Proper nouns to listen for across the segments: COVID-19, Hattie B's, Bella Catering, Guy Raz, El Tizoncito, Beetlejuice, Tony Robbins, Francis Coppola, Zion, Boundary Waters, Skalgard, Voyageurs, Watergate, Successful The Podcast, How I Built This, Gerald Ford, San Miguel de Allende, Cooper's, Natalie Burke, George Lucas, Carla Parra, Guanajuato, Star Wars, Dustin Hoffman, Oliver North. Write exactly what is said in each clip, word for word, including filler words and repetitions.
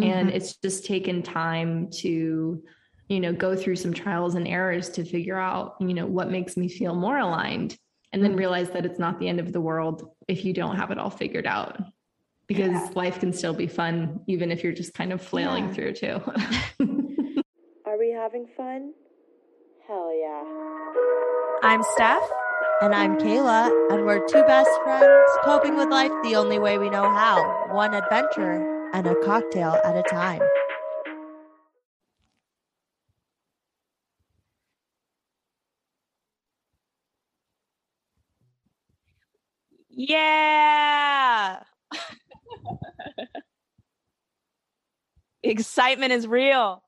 Mm-hmm. And it's just taken time to, you know, go through some trials and errors to figure out, you know, what makes me feel more aligned, and then realize that it's not the end of the world if you don't have it all figured out, because yeah. life can still be fun, even if you're just kind of flailing yeah. through too. Are we having fun? Hell yeah. I'm Steph. And I'm Kayla, and we're two best friends coping with life the only way we know how, one adventure and a cocktail at a time. Yeah. Excitement is real.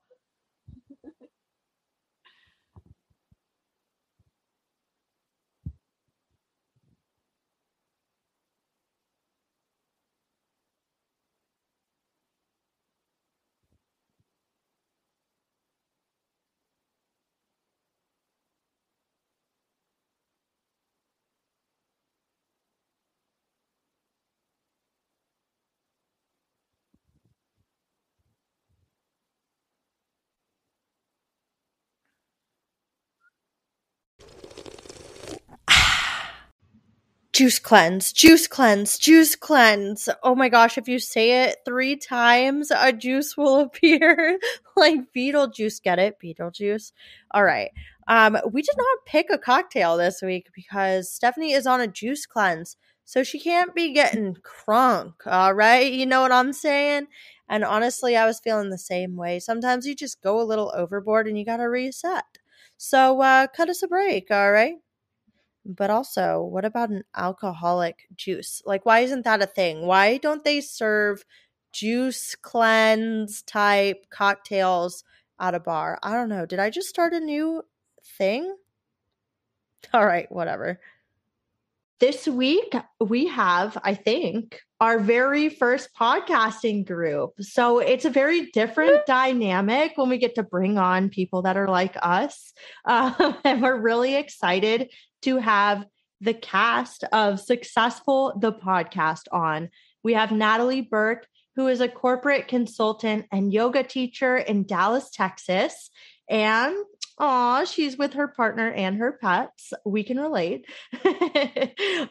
Juice cleanse, juice cleanse, juice cleanse. Oh my gosh, if you say it three times, a juice will appear. Like Beetlejuice, get it? Beetlejuice. All right. Um, we did not pick a cocktail this week because Stephanie is on a juice cleanse, so she can't be getting crunk, all right? You know what I'm saying? And honestly, I was feeling the same way. Sometimes you just go a little overboard and you got to reset. So uh, cut us a break, all right? But also, what about an alcoholic juice? Like, why isn't that a thing? Why don't they serve juice cleanse type cocktails at a bar? I don't know. Did I just start a new thing? All right, whatever. This week, we have, I think, our very first podcasting group. So it's a very different dynamic when we get to bring on people that are like us. Uh, and we're really excited to have the cast of Successful The Podcast on. We have Natalie Burke, who is a corporate consultant and yoga teacher in Dallas, Texas. And aw, she's with her partner and her pets. We can relate.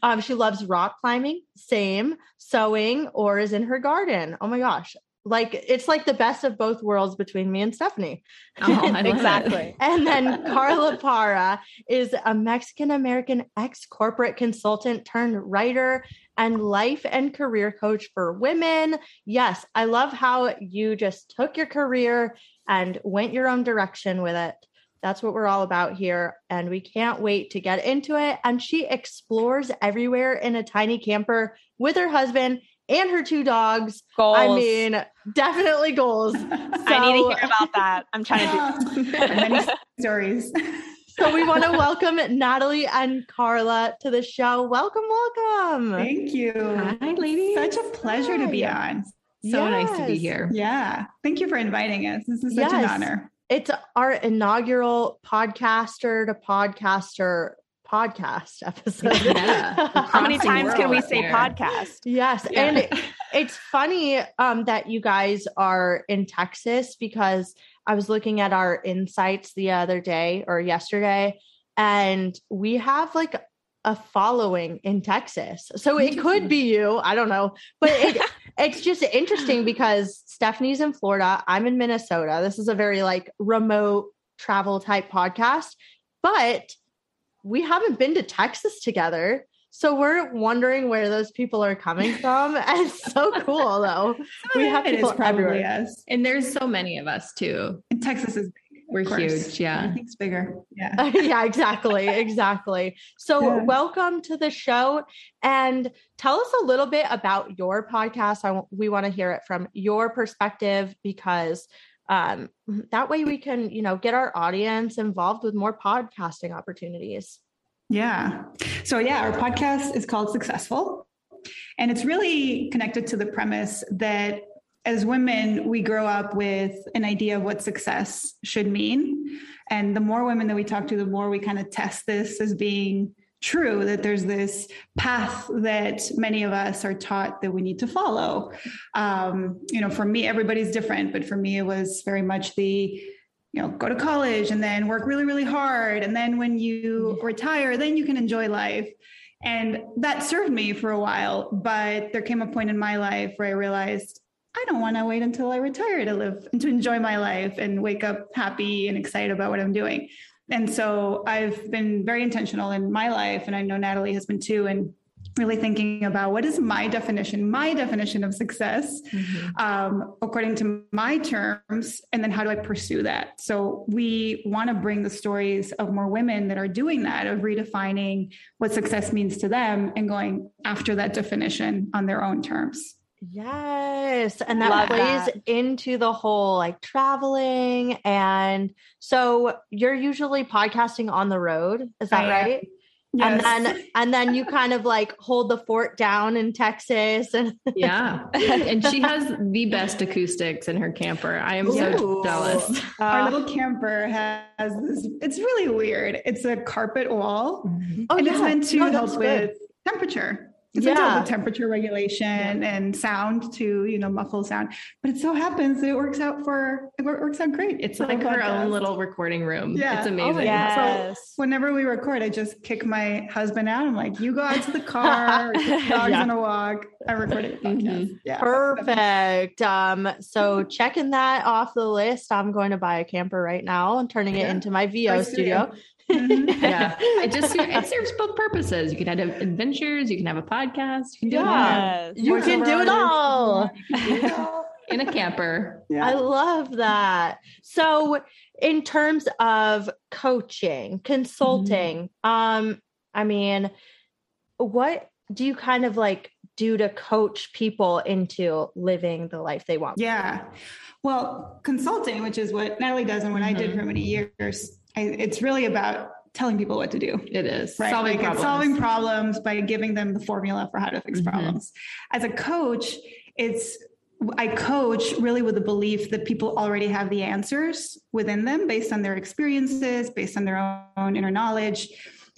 um, she loves rock climbing, same, sewing, or is in her garden. Oh my gosh. Like, it's like the best of both worlds between me and Stephanie. Oh, exactly. And then Carla Parra is a Mexican-American ex-corporate consultant turned writer and life and career coach for women. Yes, I love how you just took your career and went your own direction with it. That's what we're all about here, and we can't wait to get into it. And she explores everywhere in a tiny camper with her husband and her two dogs. Goals. I mean, definitely goals. So, I need to hear about that. I'm trying to do many stories. So we want to welcome Natalie and Carla to the show. Welcome, welcome. Thank you. Hi, ladies. Such a pleasure Hi. to be on. So yes. nice to be here. Yeah. Thank you for inviting us. This is such yes. an honor. It's our inaugural podcaster to podcaster podcast episode. Yeah. How many times can we say podcast? Yes. Yeah. And it, it's funny um, that you guys are in Texas, because I was looking at our insights the other day or yesterday, and we have like a following in Texas. So it could be you, I don't know, but it, it's just interesting because Stephanie's in Florida. I'm in Minnesota. This is a very like remote travel type podcast, but we haven't been to Texas together. So we're wondering where those people are coming from. And it's so cool though. We have people everywhere. Us. And there's so many of us too. And Texas is big. We're huge. Yeah. Everything's bigger. Yeah. yeah, exactly. Exactly. So yeah. welcome to the show, and tell us a little bit about your podcast. I w- we want to hear it from your perspective, because Um, that way we can, you know, get our audience involved with more podcasting opportunities. Yeah. So yeah, our podcast is called Successful, and it's really connected to the premise that as women, we grow up with an idea of what success should mean. And the more women that we talk to, the more we kind of test this as being true that there's this path that many of us are taught that we need to follow. Um, you know, for me, everybody's different, but for me, it was very much the, you know, go to college and then work really, really hard. And then when you retire, then you can enjoy life. And that served me for a while, but there came a point in my life where I realized I don't want to wait until I retire to live and to enjoy my life and wake up happy and excited about what I'm doing. And so I've been very intentional in my life, and I know Natalie has been too, and really thinking about what is my definition, my definition of success, mm-hmm. um, according to my terms, and then how do I pursue that? So we want to bring the stories of more women that are doing that, of redefining what success means to them and going after that definition on their own terms. Yes. And that Love plays that. into the whole like traveling. And so you're usually podcasting on the road. Is that I right? Am. Yes. And then, and then you kind of like hold the fort down in Texas. Yeah. And she has the best acoustics in her camper. I am so Ooh. jealous. Uh, Our little camper has this, it's really weird. It's a carpet wall. Mm-hmm. Oh, and yeah. it's meant to oh, help with temperature. It's yeah. meant to help with temperature regulation yeah. and sound to, you know, muffle sound, but it so happens that it works out for, it works out great. It's like her own little recording room. Yeah. It's amazing. Oh, yes. So whenever we record, I just kick my husband out. I'm like, you go out to the car, or take dogs yeah. on a walk. I record it. Mm-hmm. Yeah. Perfect. Um, so checking that off the list, I'm going to buy a camper right now and turning it yeah. into my V O I studio. Mm-hmm. Yeah, it just it serves both purposes. You can have adventures, you can have a podcast, you can do yes. it all. You can do it all. You can do it all in a camper. Yeah. I love that. So, in terms of coaching, consulting, mm-hmm. um, I mean, what do you kind of like do to coach people into living the life they want? Yeah, well, consulting, which is what Natalie does and what mm-hmm. I did for many years. It's really about telling people what to do. It is right? solving, like problems. It's solving problems by giving them the formula for how to fix mm-hmm. problems. As a coach, it's, I coach really with the belief that people already have the answers within them based on their experiences, based on their own inner knowledge.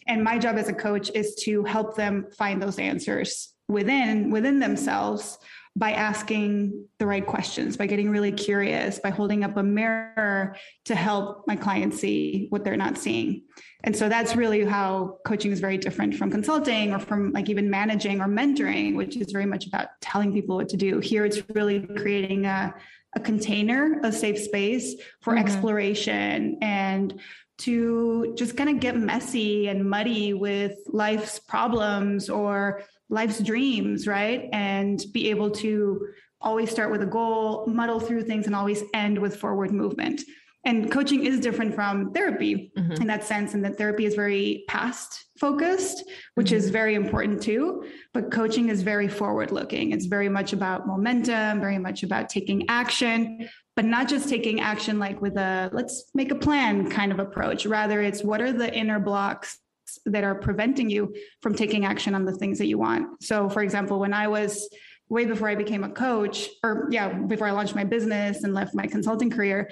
And my job as a coach is to help them find those answers within, within themselves by asking the right questions, by getting really curious, by holding up a mirror to help my clients see what they're not seeing. And so that's really how coaching is very different from consulting or from like even managing or mentoring, which is very much about telling people what to do. Here, it's really creating a, a container, a safe space for mm-hmm. exploration and to just kind of get messy and muddy with life's problems or life's dreams, right? And be able to always start with a goal, muddle through things, and always end with forward movement. And coaching is different from therapy mm-hmm. in that sense, and that therapy is very past focused, which mm-hmm. is very important too. But coaching is very forward looking. It's very much about momentum, very much about taking action, but not just taking action like with a let's make a plan kind of approach. Rather, it's what are the inner blocks that are preventing you from taking action on the things that you want. So for example, when I was way before I became a coach or yeah, before I launched my business and left my consulting career,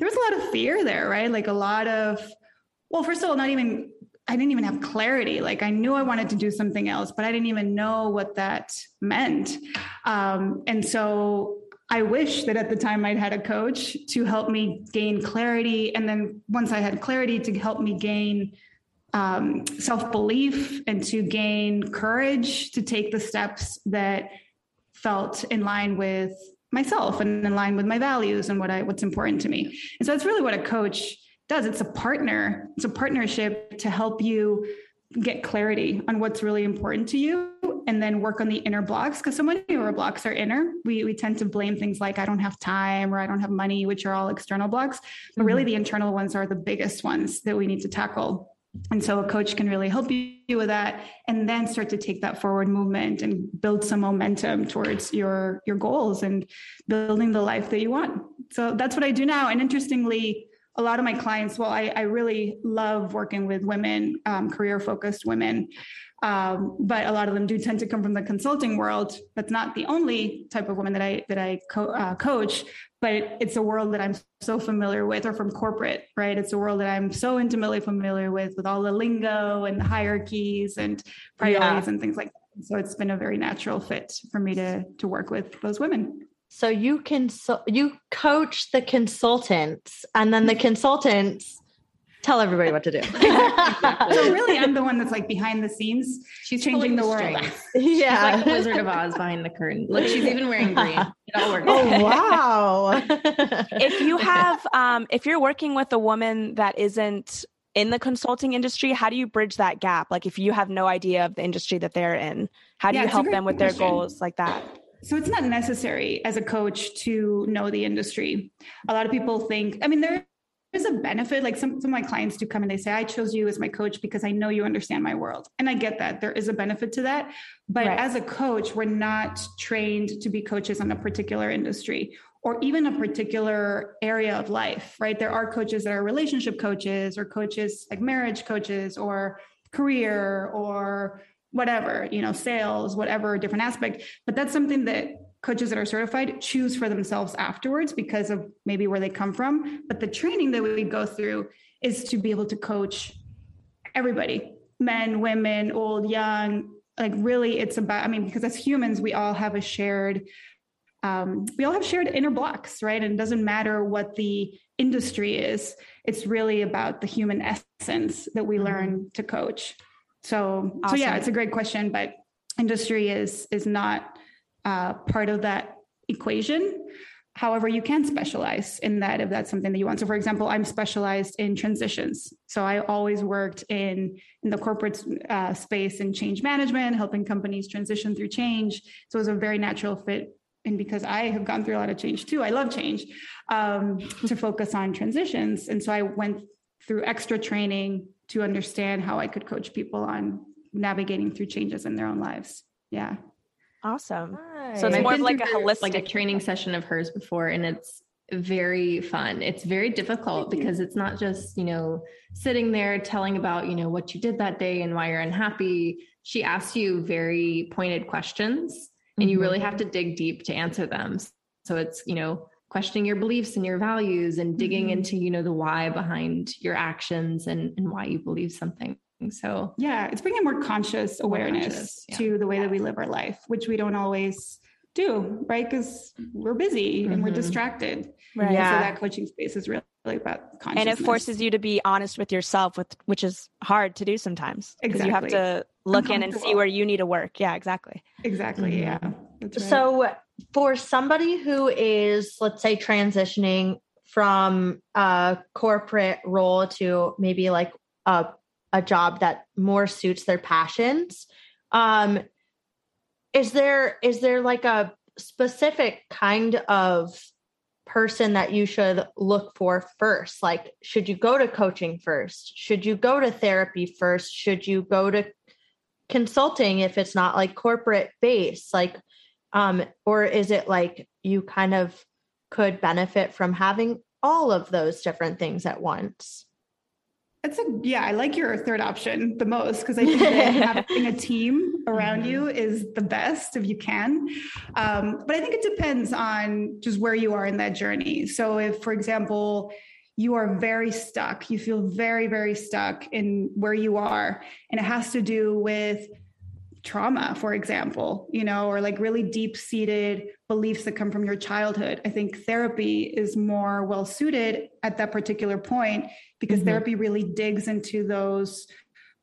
there was a lot of fear there, right? Like a lot of, well, first of all, not even, I didn't even have clarity. Like I knew I wanted to do something else, but I didn't even know what that meant. Um, and so I wish that at the time I'd had a coach to help me gain clarity. And then once I had clarity to help me gain Um, self-belief and to gain courage to take the steps that felt in line with myself and in line with my values and what I, what's important to me. And so that's really what a coach does. It's a partner. It's a partnership to help you get clarity on what's really important to you and then work on the inner blocks, because so many of our blocks are inner. We we tend to blame things like I don't have time or I don't have money, which are all external blocks, but really the internal ones are the biggest ones that we need to tackle. And so a coach can really help you with that and then start to take that forward movement and build some momentum towards your, your goals and building the life that you want. So that's what I do now. And interestingly, a lot of my clients, well, I, I really love working with women, um, career-focused women, um, but a lot of them do tend to come from the consulting world. That's not the only type of women that I that I co- uh, coach, but it's a world that I'm so familiar with, or from corporate, right? It's a world that I'm so intimately familiar with, with all the lingo and the hierarchies and priorities yeah. and things like that. So it's been a very natural fit for me to to work with those women. So you can, you coach the consultants, and then the consultants tell everybody what to do. Exactly. So really, I'm the one that's like behind the scenes. She's changing the world. Yeah. She's like the Wizard of Oz behind the curtain. Look, she's even wearing green. It all works. Oh, wow. If you have, um, if you're working with a woman that isn't in the consulting industry, how do you bridge that gap? Like if you have no idea of the industry that they're in, how do yeah, you help them with question. their goals like that? So it's not necessary as a coach to know the industry. A lot of people think, I mean, there is a benefit. Like some, some of my clients do come and they say, I chose you as my coach because I know you understand my world. And I get that there is a benefit to that. But right. as a coach, we're not trained to be coaches on a particular industry or even a particular area of life, right? There are coaches that are relationship coaches or coaches like marriage coaches or career or whatever, you know, sales, whatever different aspect. But that's something that coaches that are certified choose for themselves afterwards because of maybe where they come from. But the training that we go through is to be able to coach everybody, men, women, old, young, like really it's about, I mean, because as humans, we all have a shared, um, we all have shared inner blocks, right? And it doesn't matter what the industry is. It's really about the human essence that we mm-hmm. learn to coach. So, awesome. so yeah, it's a great question, but industry is, is not uh, part of that equation. However, you can specialize in that if that's something that you want. So for example, I'm specialized in transitions. So I always worked in, in the corporate uh, space in change management, helping companies transition through change. So it was a very natural fit. And because I have gone through a lot of change too, I love change um, to focus on transitions. And so I went through extra training to understand how I could coach people on navigating through changes in their own lives. Yeah. Awesome. Nice. So it's more of like a holistic, like a training session of hers before. And it's very fun. It's very difficult because it's not just, you know, sitting there telling about, you know, what you did that day and why you're unhappy. She asks you very pointed questions mm-hmm. and you really have to dig deep to answer them. So it's, you know, questioning your beliefs and your values and digging mm-hmm. into, you know, the why behind your actions and, and why you believe something. So yeah, it's bringing more conscious awareness more conscious, yeah. to the way yeah. that we live our life, which we don't always do, right? Because we're busy mm-hmm. and we're distracted. Right. Yeah. So that coaching space is really about consciousness. And it forces you to be honest with yourself, with which is hard to do sometimes because exactly. you have to look in and see where you need to work. Yeah, exactly. Exactly. Mm-hmm. Yeah. That's right. So for somebody who is, let's say, transitioning from a corporate role to maybe like a, a job that more suits their passions, um, is there is there like a specific kind of person that you should look for first? Like, should you go to coaching first? Should you go to therapy first? Should you go to consulting if it's not like corporate based? Like, Um, or is it like you kind of could benefit from having all of those different things at once? That's a, yeah, I like your third option the most because I think that having a team around you is the best if you can. Um, but I think it depends on just where you are in that journey. So if, for example, you are very stuck, you feel very, very stuck in where you are, and it has to do with trauma, for example, you know, or like really deep-seated beliefs that come from your childhood. I think therapy is more well-suited at that particular point because mm-hmm. therapy really digs into those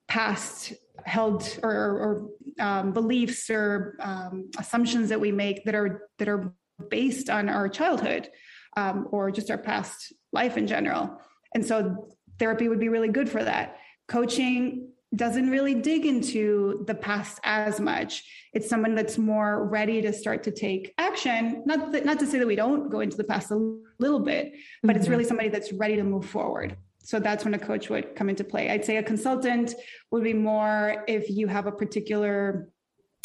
past held or, or um, beliefs or um, assumptions that we make that are that are based on our childhood um, or just our past life in general. And so therapy would be really good for that. Coaching doesn't really dig into the past as much. It's someone that's more ready to start to take action. Not that, not to say that we don't go into the past a little bit, but mm-hmm. it's really somebody that's ready to move forward. So that's when a coach would come into play. I'd say a consultant would be more if you have a particular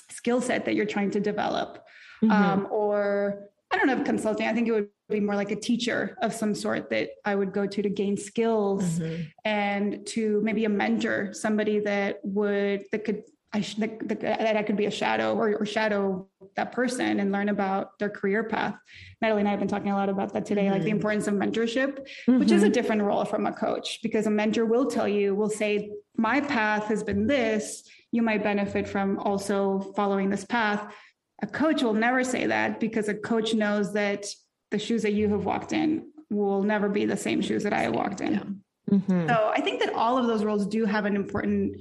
skill set that you're trying to develop, mm-hmm. um, or I don't know if consulting, I think it would be more like a teacher of some sort that I would go to to gain skills, mm-hmm. and to maybe a mentor, somebody that would, that could, I sh- that, that I could be a shadow or, or shadow that person and learn about their career path. Natalie and I have been talking a lot about that today, mm-hmm. like the importance of mentorship, mm-hmm. which is a different role from a coach, because a mentor will tell you, will say, my path has been this, you might benefit from also following this path. A coach will never say that, because a coach knows that the shoes that you have walked in will never be the same shoes that I walked in. Yeah. Mm-hmm. So I think that all of those roles do have an important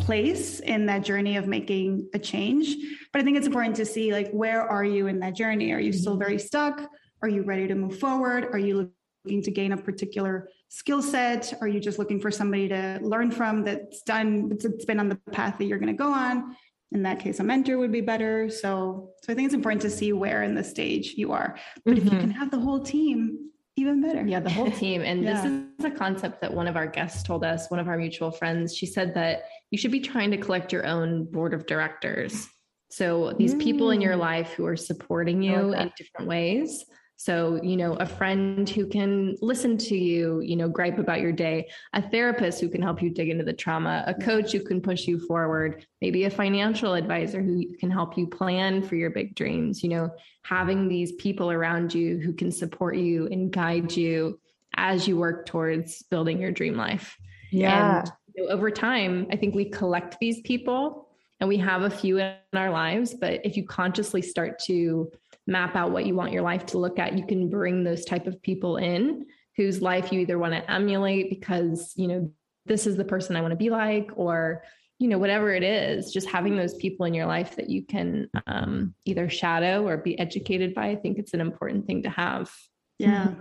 place in that journey of making a change. But I think it's important to see, like, where are you in that journey? Are you still very stuck? Are you ready to move forward? Are you looking to gain a particular skill set? Are you just looking for somebody to learn from that's done, it's been on the path that you're going to go on? In that case, a mentor would be better. So, so I think it's important to see where in the stage you are. But mm-hmm. if you can have the whole team, even better. Yeah, the whole team. And yeah. this is a concept that one of our guests told us, one of our mutual friends. She said that you should be trying to collect your own board of directors. So these mm. people in your life who are supporting you okay. in different ways. So, you know, a friend who can listen to you, you know, gripe about your day, a therapist who can help you dig into the trauma, a coach who can push you forward, maybe a financial advisor who can help you plan for your big dreams, you know, having these people around you who can support you and guide you as you work towards building your dream life. Yeah. And you know, over time, I think we collect these people and we have a few in our lives, but if you consciously start to map out what you want your life to look at, you can bring those type of people in whose life you either want to emulate because, you know, this is the person I want to be like, or, you know, whatever it is, just having those people in your life that you can um, either shadow or be educated by. I think it's an important thing to have. Yeah. Mm-hmm.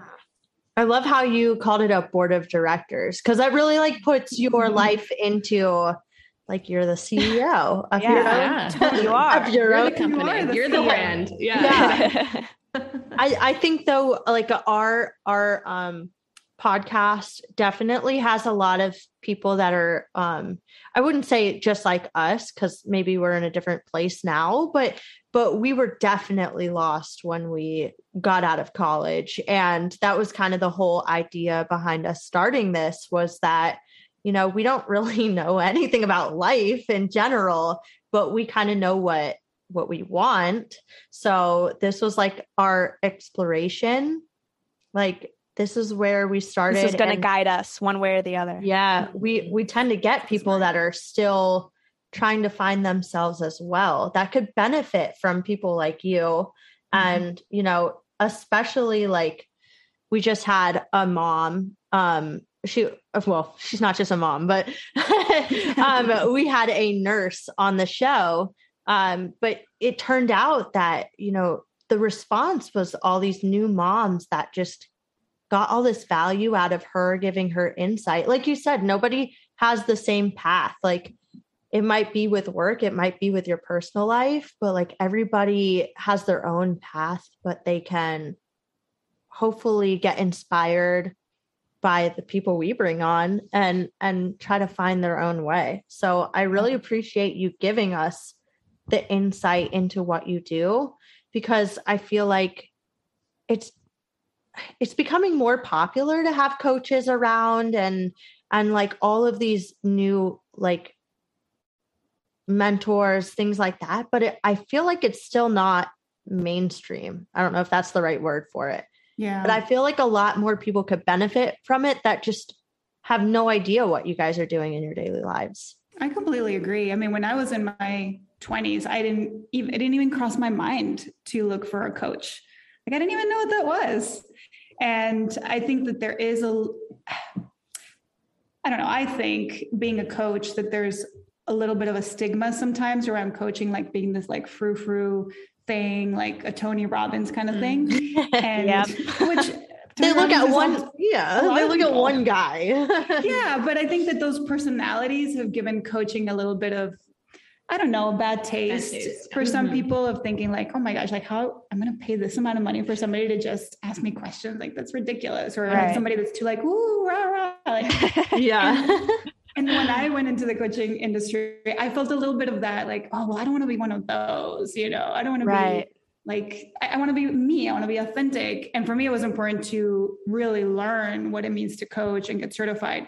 I love how you called it a board of directors, because that really like puts your mm-hmm. life into like you're the C E O of yeah, your own, yeah. you are. Of your you're own the company. You the you're C E O. The brand. Yeah. yeah. I, I think though, like our, our um, podcast definitely has a lot of people that are, um, I wouldn't say just like us, cause maybe we're in a different place now, but, but we were definitely lost when we got out of college. And that was kind of the whole idea behind us starting this, was that, you know, we don't really know anything about life in general, but we kind of know what, what we want. So this was like our exploration. Like, this is where we started. This is going to guide us one way or the other. Yeah. We, we tend to get people that are still trying to find themselves as well, that could benefit from people like you. Mm-hmm. And, you know, especially like we just had a mom, um, she, well, she's not just a mom, but um, we had a nurse on the show. Um, but it turned out that, you know, the response was all these new moms that just got all this value out of her, giving her insight. Like you said, nobody has the same path. Like it might be with work, it might be with your personal life, but like everybody has their own path, but they can hopefully get inspired by the people we bring on and, and try to find their own way. So I really appreciate you giving us the insight into what you do, because I feel like it's, it's becoming more popular to have coaches around and, and like all of these new, like mentors, things like that. But it, I feel like it's still not mainstream. I don't know if that's the right word for it. Yeah. But I feel like a lot more people could benefit from it that just have no idea what you guys are doing in your daily lives. I completely agree. I mean, when I was in my twenties, I didn't even, it didn't even cross my mind to look for a coach. Like I didn't even know what that was. And I think that there is a, I don't know, I think being a coach that there's a little bit of a stigma sometimes around coaching, like being this like frou-frou thing, like a Tony Robbins kind of thing. And yeah. which they look at one, yeah, they look at one guy. Yeah. But I think that those personalities have given coaching a little bit of, I don't know, bad taste, bad taste. for mm-hmm. some people, of thinking like, oh my gosh, like how I'm going to pay this amount of money for somebody to just ask me questions. Like that's ridiculous. Or right. like somebody that's too like, ooh, rah, rah. Like, yeah. And when I went into the coaching industry, I felt a little bit of that, like, oh, well, I don't want to be one of those, you know, I don't want to right. be Like, I, I want to be me. I want to be authentic. And for me, it was important to really learn what it means to coach and get certified.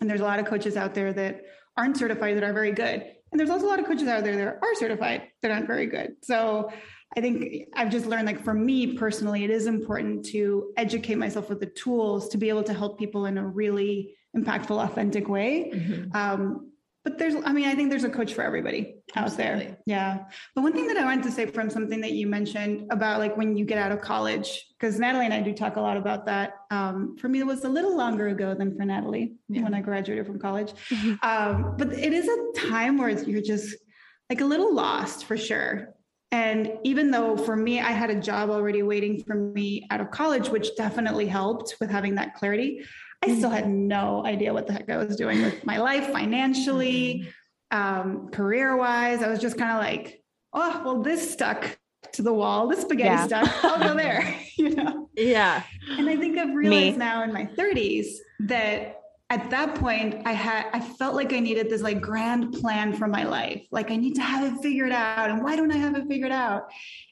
And there's a lot of coaches out there that aren't certified that are very good. And there's also a lot of coaches out there that are certified that aren't very good. So I think I've just learned, like, for me personally, it is important to educate myself with the tools to be able to help people in a really impactful, authentic way. Mm-hmm. Um, But there's, I mean, I think there's a coach for everybody out Absolutely. There. Yeah. But one thing that I wanted to say from something that you mentioned about, like, when you get out of college, because Natalie and I do talk a lot about that. Um, for me, it was a little longer ago than for Natalie yeah. when I graduated from college. Mm-hmm. Um, but it is a time where you're just like a little lost for sure. And even though for me, I had a job already waiting for me out of college, which definitely helped with having that clarity. I still had no idea what the heck I was doing with my life, financially, um, career-wise. I was just kind of like, oh, well, this stuck to the wall. This spaghetti yeah. stuck. I'll go there, you know? Yeah. And I think I've realized me. now in my thirties that at that point I had, I felt like I needed this like grand plan for my life. Like, I need to have it figured out. And why don't I have it figured out?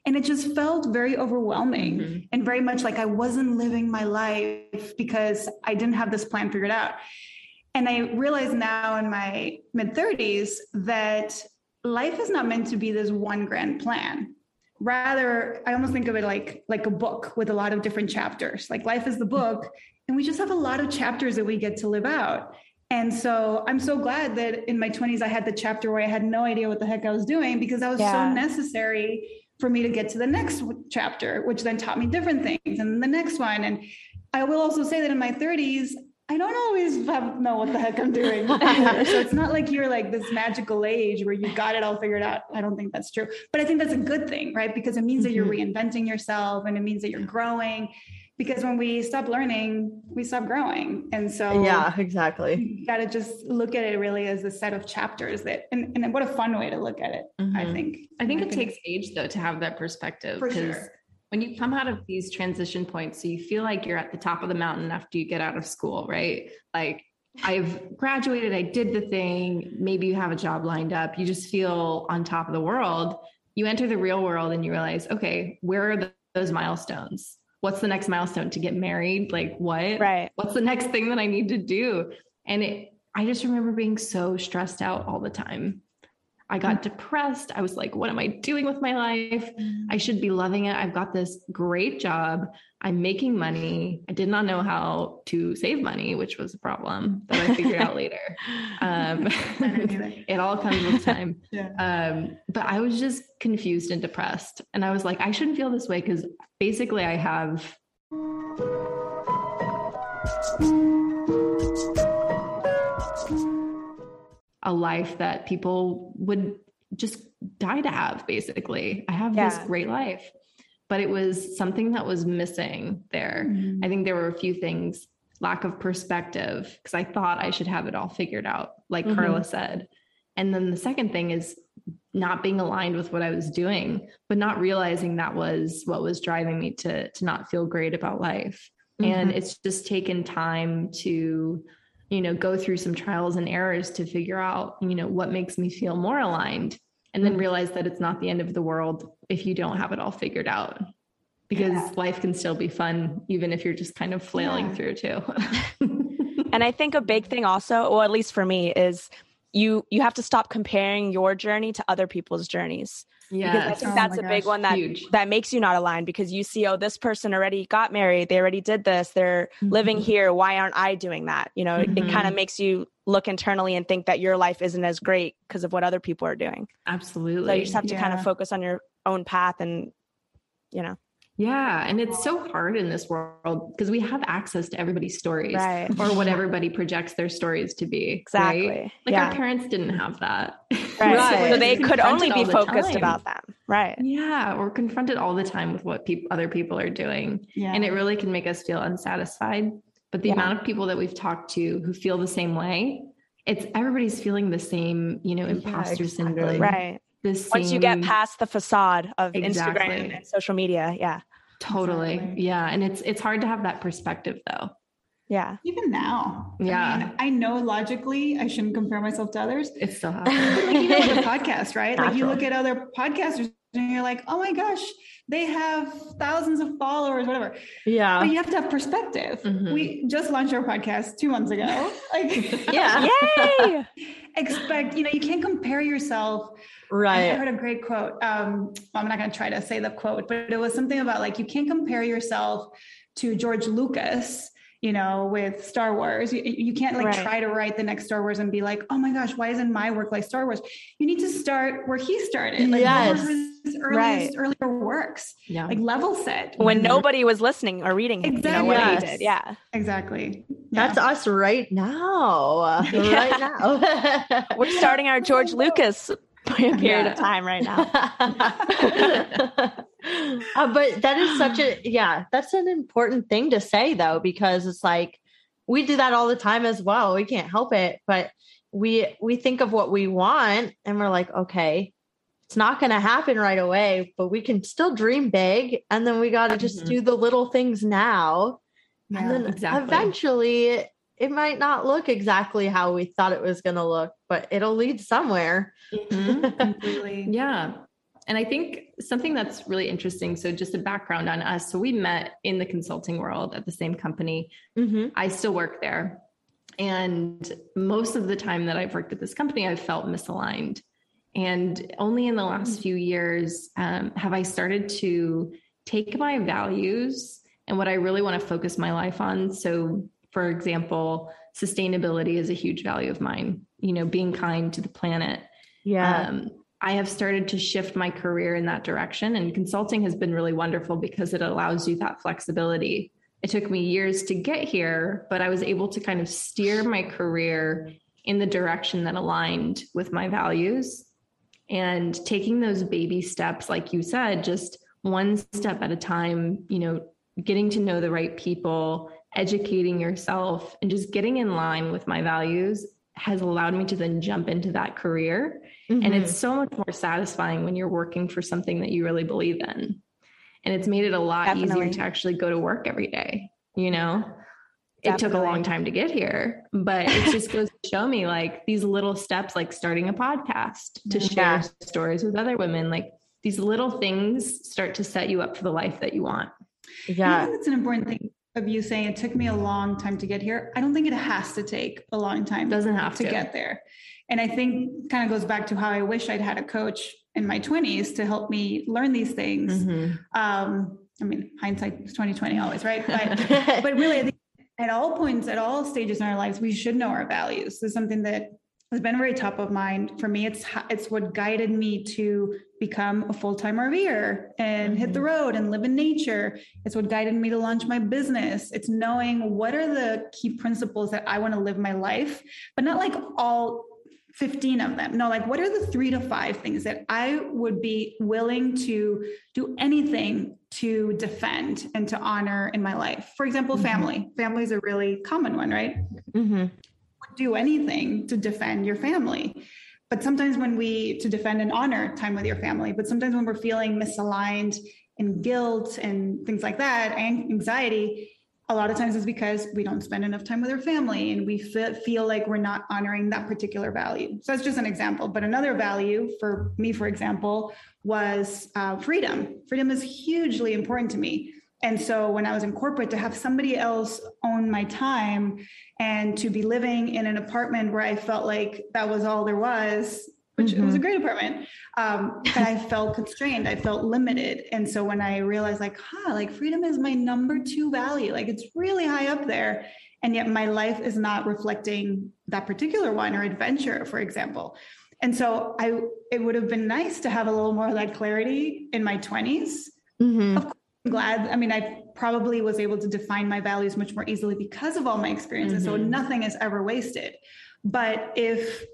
And it just felt very overwhelming mm-hmm. and very much like I wasn't living my life because I didn't have this plan figured out. And I realize now in my mid thirties that life is not meant to be this one grand plan. Rather, I almost think of it like, like a book with a lot of different chapters. Like, life is the book. And we just have a lot of chapters that we get to live out. And so I'm so glad that in my twenties, I had the chapter where I had no idea what the heck I was doing, because that was yeah. so necessary for me to get to the next chapter, which then taught me different things, and the next one. And I will also say that in my thirties, I don't always have, know what the heck I'm doing. So it's not like you're like this magical age where you got it all figured out. I don't think that's true, but I think that's a good thing, right? Because it means mm-hmm. that you're reinventing yourself, and it means that you're growing. Because when we stop learning, we stop growing. And so yeah, exactly. You got to just look at it really as a set of chapters that, and, and what a fun way to look at it. Mm-hmm. I think, I think I it think takes age though, to have that perspective. For sure. When you come out of these transition points, so you feel like you're at the top of the mountain after you get out of school, right? Like, I've graduated, I did the thing. Maybe you have a job lined up. You just feel on top of the world. You enter the real world and you realize, okay, where are the, those milestones? What's the next milestone? To get married? Like, what, right. What's the next thing that I need to do? And it, I just remember being so stressed out all the time. I got depressed. I was like, what am I doing with my life? I should be loving it. I've got this great job. I'm making money. I did not know how to save money, which was a problem that I figured out later. Um, it all comes with time. Yeah. Um, but I was just confused and depressed. And I was like, I shouldn't feel this way, because basically I have... a life that people would just die to have. Basically, I have yeah. this great life, but it was something that was missing there. Mm-hmm. I think there were a few things, lack of perspective, because I thought I should have it all figured out, like mm-hmm. Carla said. And then the second thing is not being aligned with what I was doing, but not realizing that was what was driving me to, to not feel great about life. Mm-hmm. And it's just taken time to, you know, go through some trials and errors to figure out, you know, what makes me feel more aligned, and then realize that it's not the end of the world if you don't have it all figured out, because yeah. life can still be fun, even if you're just kind of flailing yeah. through too. And I think a big thing also, or at least for me, is you, you have to stop comparing your journey to other people's journeys. Yeah. Because I think oh that's a gosh. big one that, Huge. that makes you not aligned, because you see, oh, this person already got married. They already did this. They're mm-hmm. living here. Why aren't I doing that? You know, mm-hmm. it, it kind of makes you look internally and think that your life isn't as great because of what other people are doing. Absolutely. So you just have to yeah. kind of focus on your own path and, you know. Yeah. And it's so hard in this world because we have access to everybody's stories right. or what everybody projects their stories to be. Exactly. Right? Like yeah. our parents didn't have that. Right. right. So they could only be focused time. about them. Right. Yeah. We're confronted all the time with what pe- other people are doing. Yeah. And it really can make us feel unsatisfied. But the yeah. amount of people that we've talked to who feel the same way, it's everybody's feeling the same, you know, imposter yeah, exactly. syndrome. Right. Same... Once you get past the facade of exactly. Instagram and social media. Yeah. Totally. Exactly. Yeah. And it's, it's hard to have that perspective though. Yeah. Even now. Yeah. I mean, I know logically I shouldn't compare myself to others. It's still happening. Like, even with a podcast, right? Natural. Like, you look at other podcasters and you're like, oh my gosh, they have thousands of followers, whatever. Yeah. But you have to have perspective. Mm-hmm. We just launched our podcast two months ago. Like, yeah. Yay. Expect, you know, you can't compare yourself. Right. I heard a great quote. Um, I'm not going to try to say the quote, but it was something about like, you can't compare yourself to George Lucas, you know, with Star Wars. You, you can't like right. try to write the next Star Wars and be like, oh my gosh, why isn't my work like Star Wars? You need to start where he started. Like yes. his earliest, right. earlier works, yeah. like level set. When mm-hmm. nobody was listening or reading exactly. you know, what yes. he did. Yeah, exactly. Yeah. That's us right now. Yeah. Right now. We're starting our George Lucas period yeah. of time right now. Uh, but that is such a, yeah, that's an important thing to say though, because it's like, we do that all the time as well. We can't help it, but we, we think of what we want and we're like, okay, it's not going to happen right away, but we can still dream big. And then we got to just mm-hmm. do the little things now. Yeah, and then exactly. eventually it might not look exactly how we thought it was going to look, but it'll lead somewhere. Mm-hmm. Completely. Yeah. And I think something that's really interesting. So just a background on us. So we met in the consulting world at the same company. Mm-hmm. I still work there. And most of the time that I've worked at this company, I've felt misaligned. And only in the last few years um, have I started to take my values and what I really want to focus my life on. So for example, sustainability is a huge value of mine, you know, being kind to the planet. Yeah. Um, I have started to shift my career in that direction, and consulting has been really wonderful because it allows you that flexibility. It took me years to get here, but I was able to kind of steer my career in the direction that aligned with my values, and taking those baby steps, like you said, just one step at a time, you know, getting to know the right people, educating yourself, and just getting in line with my values has allowed me to then jump into that career. Mm-hmm. And it's so much more satisfying when you're working for something that you really believe in. And it's made it a lot Definitely. easier to actually go to work every day. You know, Definitely. it took a long time to get here, but it just goes to show me like these little steps, like starting a podcast to yeah. share stories with other women, like these little things start to set you up for the life that you want. Yeah. I think that's an important thing. Of you saying it took me a long time to get here. I don't think it has to take a long time. Doesn't have to, to get there. And I think kind of goes back to how I wish I'd had a coach in my twenties to help me learn these things. Mm-hmm. Um, I mean, hindsight is twenty twenty always, right? But, but really, I think at all points, at all stages in our lives, we should know our values. This is something that has been very top of mind for me. It's it's what guided me to become a full-time R Ver and mm-hmm. hit the road and live in nature. It's what guided me to launch my business. It's knowing what are the key principles that I want to live my life, but not like all fifteen of them. No, like what are the three to five things that I would be willing to do anything to defend and to honor in my life? For example, mm-hmm. family. Family is a really common one, right? Mm-hmm. Do anything to defend your family. But sometimes when we, to defend and honor time with your family, but sometimes when we're feeling misaligned and guilt and things like that, and anxiety, a lot of times it's because we don't spend enough time with our family and we feel like we're not honoring that particular value. So that's just an example. But another value for me, for example, was uh, freedom. Freedom is hugely important to me. And so when I was in corporate, to have somebody else own my time and to be living in an apartment where I felt like that was all there was, which mm-hmm. it was a great apartment, um, but I felt constrained, I felt limited. And so when I realized like, huh, like freedom is my number two value, like it's really high up there. And yet my life is not reflecting that particular one, or adventure, for example. And so I, it would have been nice to have a little more of that clarity in my twenties. Mm-hmm. Of course, I'm glad. I mean, I probably was able to define my values much more easily because of all my experiences. Mm-hmm. So nothing is ever wasted. But if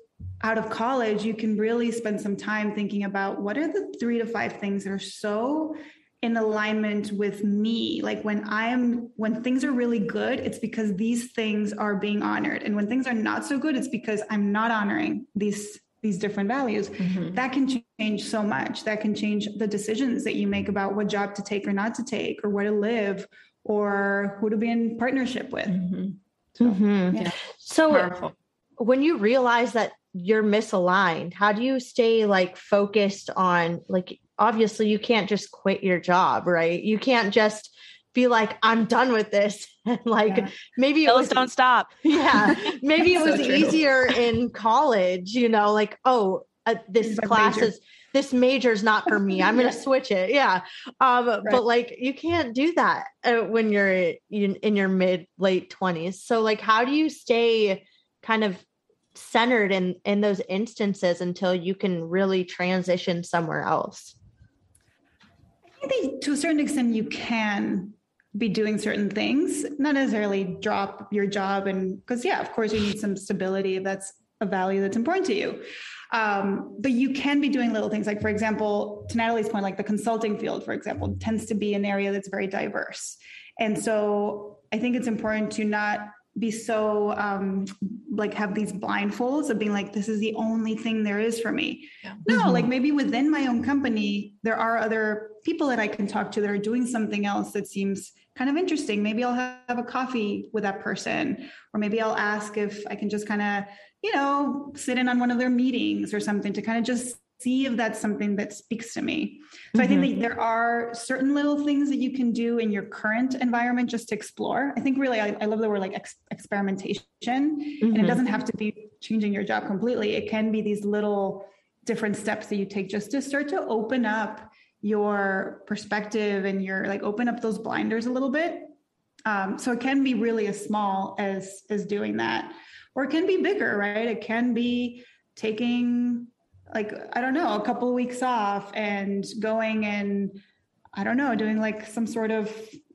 out of college, you can really spend some time thinking about what are the three to five things that are so in alignment with me. Like when I'm, when things are really good, it's because these things are being honored. And when things are not so good, it's because I'm not honoring these these different values. Mm-hmm. That can change so much. That can change the decisions that you make about what job to take or not to take, or where to live, or who to be in partnership with. Mm-hmm. So, mm-hmm. yeah. so Powerful. When you realize that you're misaligned, how do you stay like focused on like obviously you can't just quit your job, right? You can't just be like, I'm done with this. like yeah. maybe it was, don't stop. Yeah. Maybe it was so easier in college, you know, like, oh, uh, this class major. is, this major is not for me. I'm going to yeah. switch it. Yeah. Um, right. But like, you can't do that uh, when you're in, in your mid late twenties. So like, how do you stay kind of centered in, in those instances until you can really transition somewhere else? I think to a certain extent you can be doing certain things, not necessarily drop your job. And because, yeah, of course you need some stability if that's a value that's important to you. Um, but you can be doing little things. Like, for example, to Natalie's point, like the consulting field, for example, tends to be an area that's very diverse. And so I think it's important to not be so um, like have these blindfolds of being like, this is the only thing there is for me. Yeah. No, mm-hmm. like maybe within my own company, there are other people that I can talk to that are doing something else that seems kind of interesting. Maybe I'll have a coffee with that person, or maybe I'll ask if I can just kind of, you know, sit in on one of their meetings or something to kind of just see if that's something that speaks to me. So mm-hmm. I think that there are certain little things that you can do in your current environment just to explore. I think really, I, I love the word like ex- experimentation, mm-hmm. and it doesn't have to be changing your job completely. It can be these little different steps that you take just to start to open up your perspective and your, like, open up those blinders a little bit. Um, so it can be really as small as, as doing that, or it can be bigger, right? It can be taking, like, I don't know, a couple of weeks off and going and, I don't know, doing like some sort of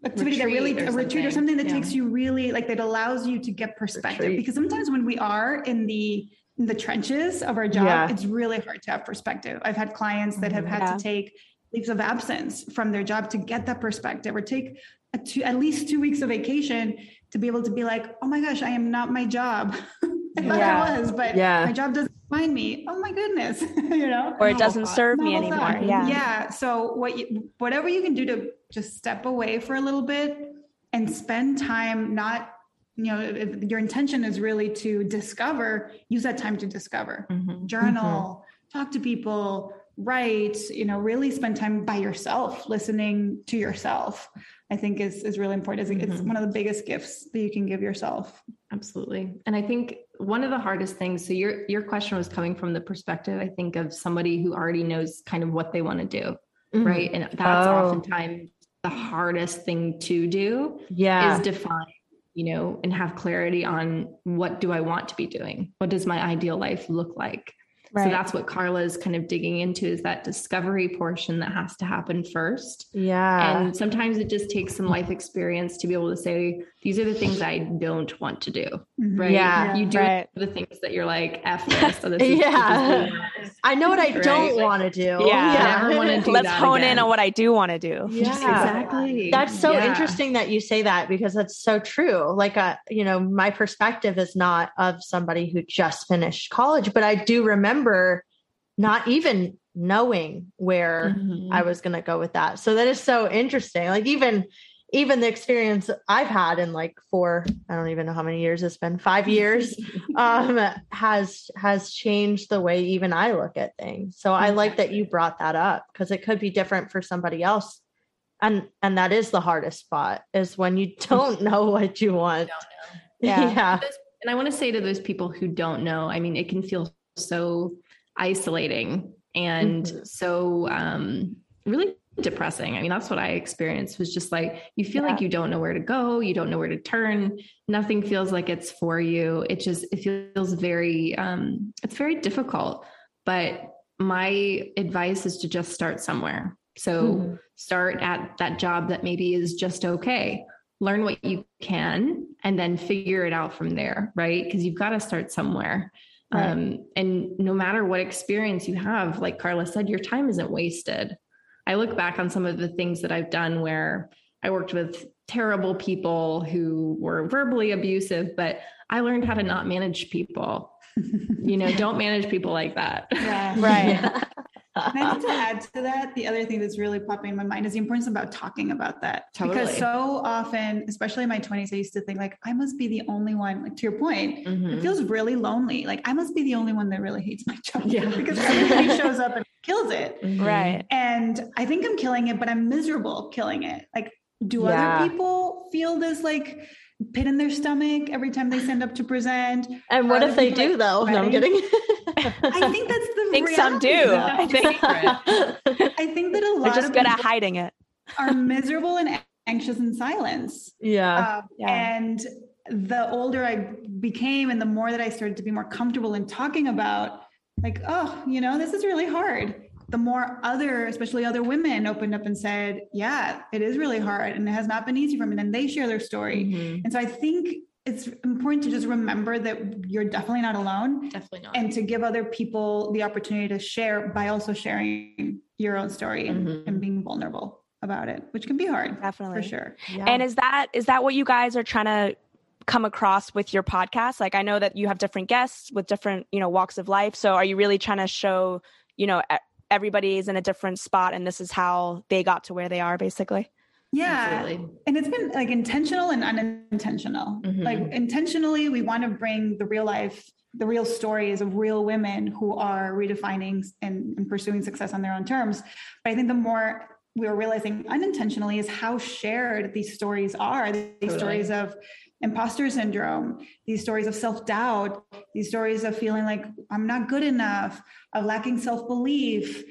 activity retreat that really, a something. retreat or something that yeah. takes you really, like, that allows you to get perspective. Retreat. Because sometimes when we are in the, in the trenches of our job, yeah. it's really hard to have perspective. I've had clients that have had yeah. to take leaves of absence from their job to get that perspective, or take a two, at least two weeks of vacation to be able to be like, oh my gosh, I am not my job. I thought yeah. it was, but yeah. my job doesn't find me. Oh my goodness. you know, or it doesn't serve me anymore. Yeah. Yeah. So what, you, whatever you can do to just step away for a little bit and spend time, not, you know, if your intention is really to discover, use that time to discover, mm-hmm. journal, mm-hmm. talk to people, write, you know, really spend time by yourself, listening to yourself, I think is, is really important. It's, mm-hmm. it's one of the biggest gifts that you can give yourself. Absolutely. And I think one of the hardest things, so your, your question was coming from the perspective, I think, of somebody who already knows kind of what they want to do. Mm-hmm. Right. And that's oh. oftentimes the hardest thing to do yeah. is define, you know, and have clarity on, what do I want to be doing? What does my ideal life look like? Right. So that's what Carla is kind of digging into, is that discovery portion that has to happen first. Yeah. And sometimes it just takes some life experience to be able to say, these are the things I don't want to do. Right. Yeah. You do right. the things that you're like, F this. So this is, yeah. This is I know what I right? don't like, want to do. Yeah. yeah. I never want to do Let's that hone again. in on what I do want to do. Yeah, exactly. That's so yeah. interesting that you say that, because that's so true. Like, a, you know, my perspective is not of somebody who just finished college, but I do remember not even knowing where mm-hmm. I was going to go with that. So that is so interesting. Like, even, even the experience I've had in like four, I don't even know how many years it's been, five years, um, has, has changed the way even I look at things. So I like that you brought that up, because it could be different for somebody else. And, and that is the hardest spot, is when you don't know what you want. You don't know. Yeah. yeah. And I want to say to those people who don't know, I mean, it can feel so isolating and mm-hmm. so um really depressing. I mean, that's what I experienced, was just like, you feel yeah. like you don't know where to go, you don't know where to turn, nothing feels like it's for you. It just, it feels very um it's very difficult. But my advice is to just start somewhere. So mm-hmm. start at that job that maybe is just okay. Learn what you can and then figure it out from there, right? Because you've got to start somewhere. Right. Um, and no matter what experience you have, like Carla said, your time isn't wasted. I look back on some of the things that I've done where I worked with terrible people who were verbally abusive, but I learned how to not manage people. You know, don't manage people like that. Yeah. Right. And I think to add to that, the other thing that's really popping in my mind is the importance about talking about that. Totally. Because so often, especially in my twenties, I used to think like, I must be the only one, like to your point, mm-hmm. it feels really lonely. Like, I must be the only one that really hates my job. Yeah. Because everybody shows up and kills it. Right. And I think I'm killing it, but I'm miserable killing it. Like, do yeah. other people feel this like pit in their stomach every time they stand up to present? And what if they do like, though? No, I'm kidding. I think that's the I think reality. Some do. I think. I think that a lot They're just of good at hiding it are miserable and anxious in silence. Yeah. Um, yeah. And the older I became and the more that I started to be more comfortable in talking about like, oh, you know, this is really hard. The more other, especially other women opened up and said, yeah, it is really hard and it has not been easy for me. And they share their story. Mm-hmm. And so I think it's important to just remember that you're definitely not alone. Definitely not. And to give other people the opportunity to share by also sharing your own story mm-hmm. and, and being vulnerable about it, which can be hard. Definitely. For sure. Yeah. And is that, is that what you guys are trying to come across with your podcast? Like, I know that you have different guests with different, you know, walks of life. So are you really trying to show, you know, everybody's in a different spot and this is how they got to where they are basically? Yeah. Absolutely. And it's been like intentional and unintentional. Mm-hmm. Like intentionally, we want to bring the real life, the real stories of real women who are redefining and, and pursuing success on their own terms. But I think the more we were realizing unintentionally is how shared these stories are. These totally. Stories of imposter syndrome, these stories of self-doubt, these stories of feeling like I'm not good enough, of lacking self-belief.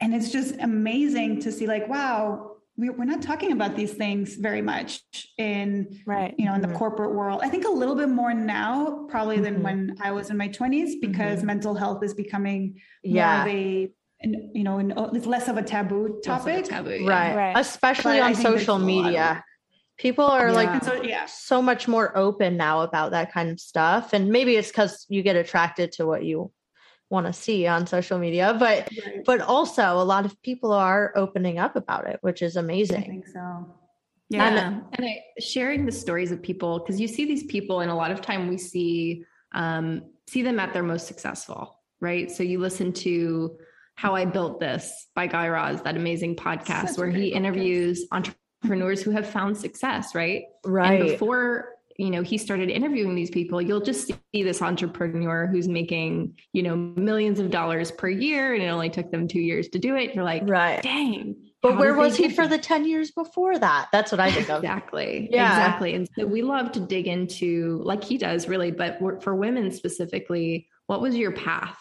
And it's just amazing to see like, wow, we, we're not talking about these things very much in, right. you know, in mm-hmm. the corporate world. I think a little bit more now, probably mm-hmm. than when I was in my twenties, because mm-hmm. mental health is becoming yeah. more of a, and you know, and it's less of a taboo topic, a taboo, yeah. right. right? Especially but on social media, people are yeah. like so, yeah. so much more open now about that kind of stuff. And maybe it's because you get attracted to what you want to see on social media, but right. but also a lot of people are opening up about it, which is amazing. I think so. Yeah, and, and I, sharing the stories of people, because you see these people, and a lot of time we see um, see them at their most successful, right? So you listen to How I Built This by Guy Raz, that amazing podcast Such where he podcast. interviews entrepreneurs who have found success, right? Right. And before, you know, he started interviewing these people, you'll just see this entrepreneur who's making, you know, millions of dollars per year. And it only took them two years to do it. You're like, right. dang. But where was he for the ten years before that? That's what I think of. Exactly. Yeah. Exactly. And so we love to dig into, like he does really, but for women specifically, what was your path?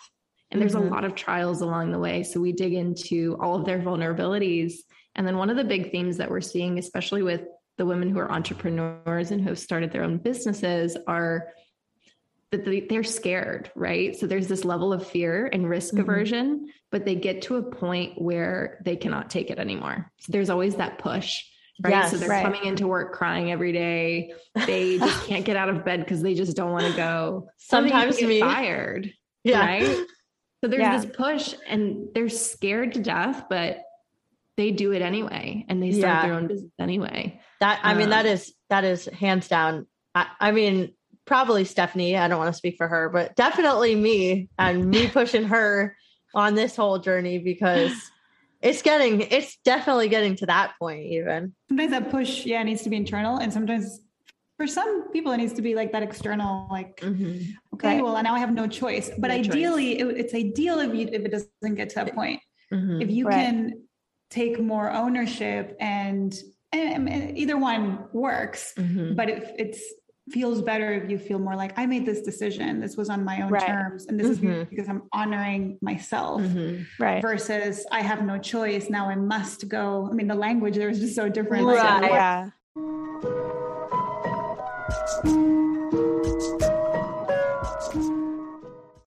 And there's mm-hmm. a lot of trials along the way. So we dig into all of their vulnerabilities. And then one of the big themes that we're seeing, especially with the women who are entrepreneurs and who have started their own businesses, are that they, they're scared, right? So there's this level of fear and risk mm-hmm. aversion, but they get to a point where they cannot take it anymore. So there's always that push. Right. Yes, so they're right. coming into work crying every day. They just can't get out of bed because they just don't want to go. Sometimes they get fired. Yeah. Right. So there's yeah. this push and they're scared to death, but they do it anyway. And they start yeah. their own business anyway. That, I um, mean, that is, that is hands down. I, I mean, probably Stephanie, I don't want to speak for her, but definitely me and me pushing her on this whole journey, because it's getting, it's definitely getting to that point even. Sometimes that push, yeah, needs to be internal. And sometimes for some people, it needs to be like that external, like, mm-hmm. okay, right. well, now I have no choice. But no ideally, choice. It, it's ideal if you, if it doesn't get to that point. Mm-hmm. If you right. can take more ownership and, and, and either one works, mm-hmm. but if it's feels better if you feel more like I made this decision, this was on my own right. terms, and this mm-hmm. is because I'm honoring myself mm-hmm. right. versus I have no choice, now I must go. I mean, the language there is just so different. Right. So, like, yeah.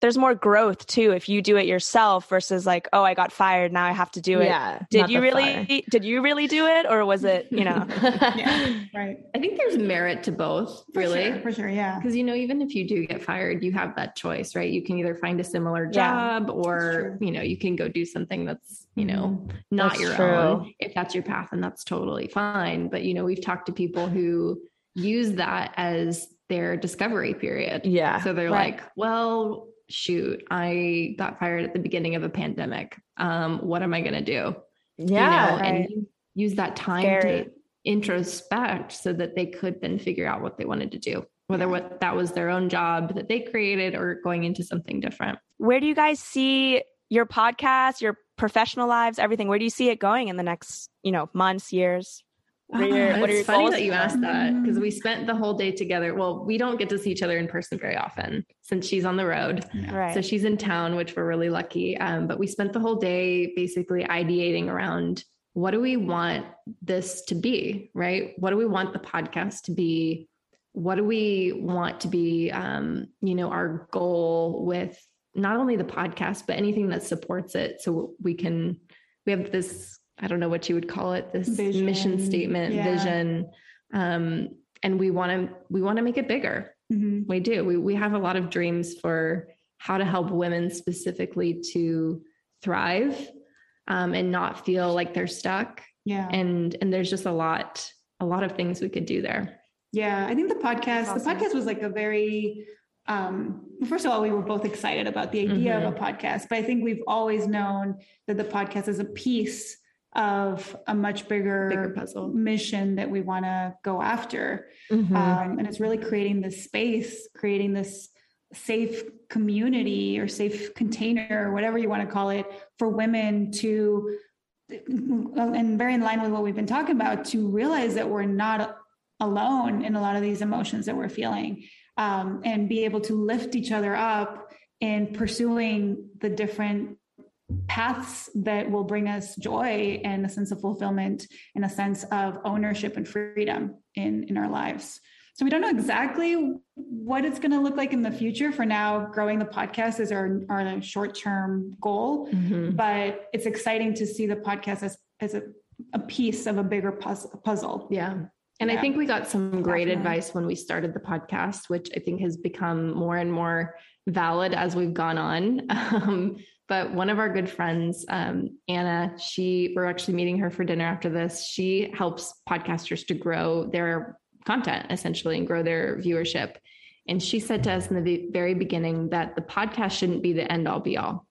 There's more growth too if you do it yourself versus like, oh, I got fired, now I have to do it. Yeah, did you really fire. did you really do it, or was it, you know? Yeah, right. I think there's merit to both, really. For sure, for sure yeah. Because, you know, even if you do get fired, you have that choice, right? You can either find a similar job yeah, or, you know, you can go do something that's, you know, not that's your true. own. If that's your path, and that's totally fine. But, you know, we've talked to people who use that as their discovery period. Yeah. So they're right. like, well, shoot, I got fired at the beginning of a pandemic. Um, what am I going to do? Yeah. You know, right. And use that time Scary. to introspect so that they could then figure out what they wanted to do, whether yeah. what that was their own job that they created or going into something different. Where do you guys see your podcast, your professional lives, everything? Where do you see it going in the next, you know, months, years? Oh, your, what it's are your funny goals that you asked that, because we spent the whole day together. Well, we don't get to see each other in person very often since she's on the road. Yeah. Right. So she's in town, which we're really lucky. Um, but we spent the whole day basically ideating around, what do we want this to be, right? What do we want the podcast to be? What do we want to be, um, you know, our goal with not only the podcast, but anything that supports it. So we can, we have this, I don't know what you would call it, this vision. mission statement, yeah. vision. Um, and we want to, we want to make it bigger. Mm-hmm. We do. We, we have a lot of dreams for how to help women specifically to thrive, um, and not feel like they're stuck. Yeah. And, and there's just a lot, a lot of things we could do there. Yeah. I think the podcast, awesome. the podcast was like a very, um, first of all, we were both excited about the idea mm-hmm. of a podcast, but I think we've always known that the podcast is a piece of a much bigger, bigger puzzle mission that we want to go after. Mm-hmm. Um, and it's really creating this space, creating this safe community or safe container or whatever you want to call it for women to, and very in line with what we've been talking about, to realize that we're not alone in a lot of these emotions that we're feeling, um, and be able to lift each other up in pursuing the different paths that will bring us joy and a sense of fulfillment and a sense of ownership and freedom in, in our lives. So we don't know exactly what it's going to look like in the future. For now, growing the podcast is our, our short-term goal, mm-hmm. but it's exciting to see the podcast as, as a, a piece of a bigger puzzle. Yeah. And yeah. I think we got some great Definitely. advice when we started the podcast, which I think has become more and more valid as we've gone on. Um, But one of our good friends, um, Anna, she, we're actually meeting her for dinner after this. She helps podcasters to grow their content essentially and grow their viewership. And she said to us in the very beginning that the podcast shouldn't be the end all be all.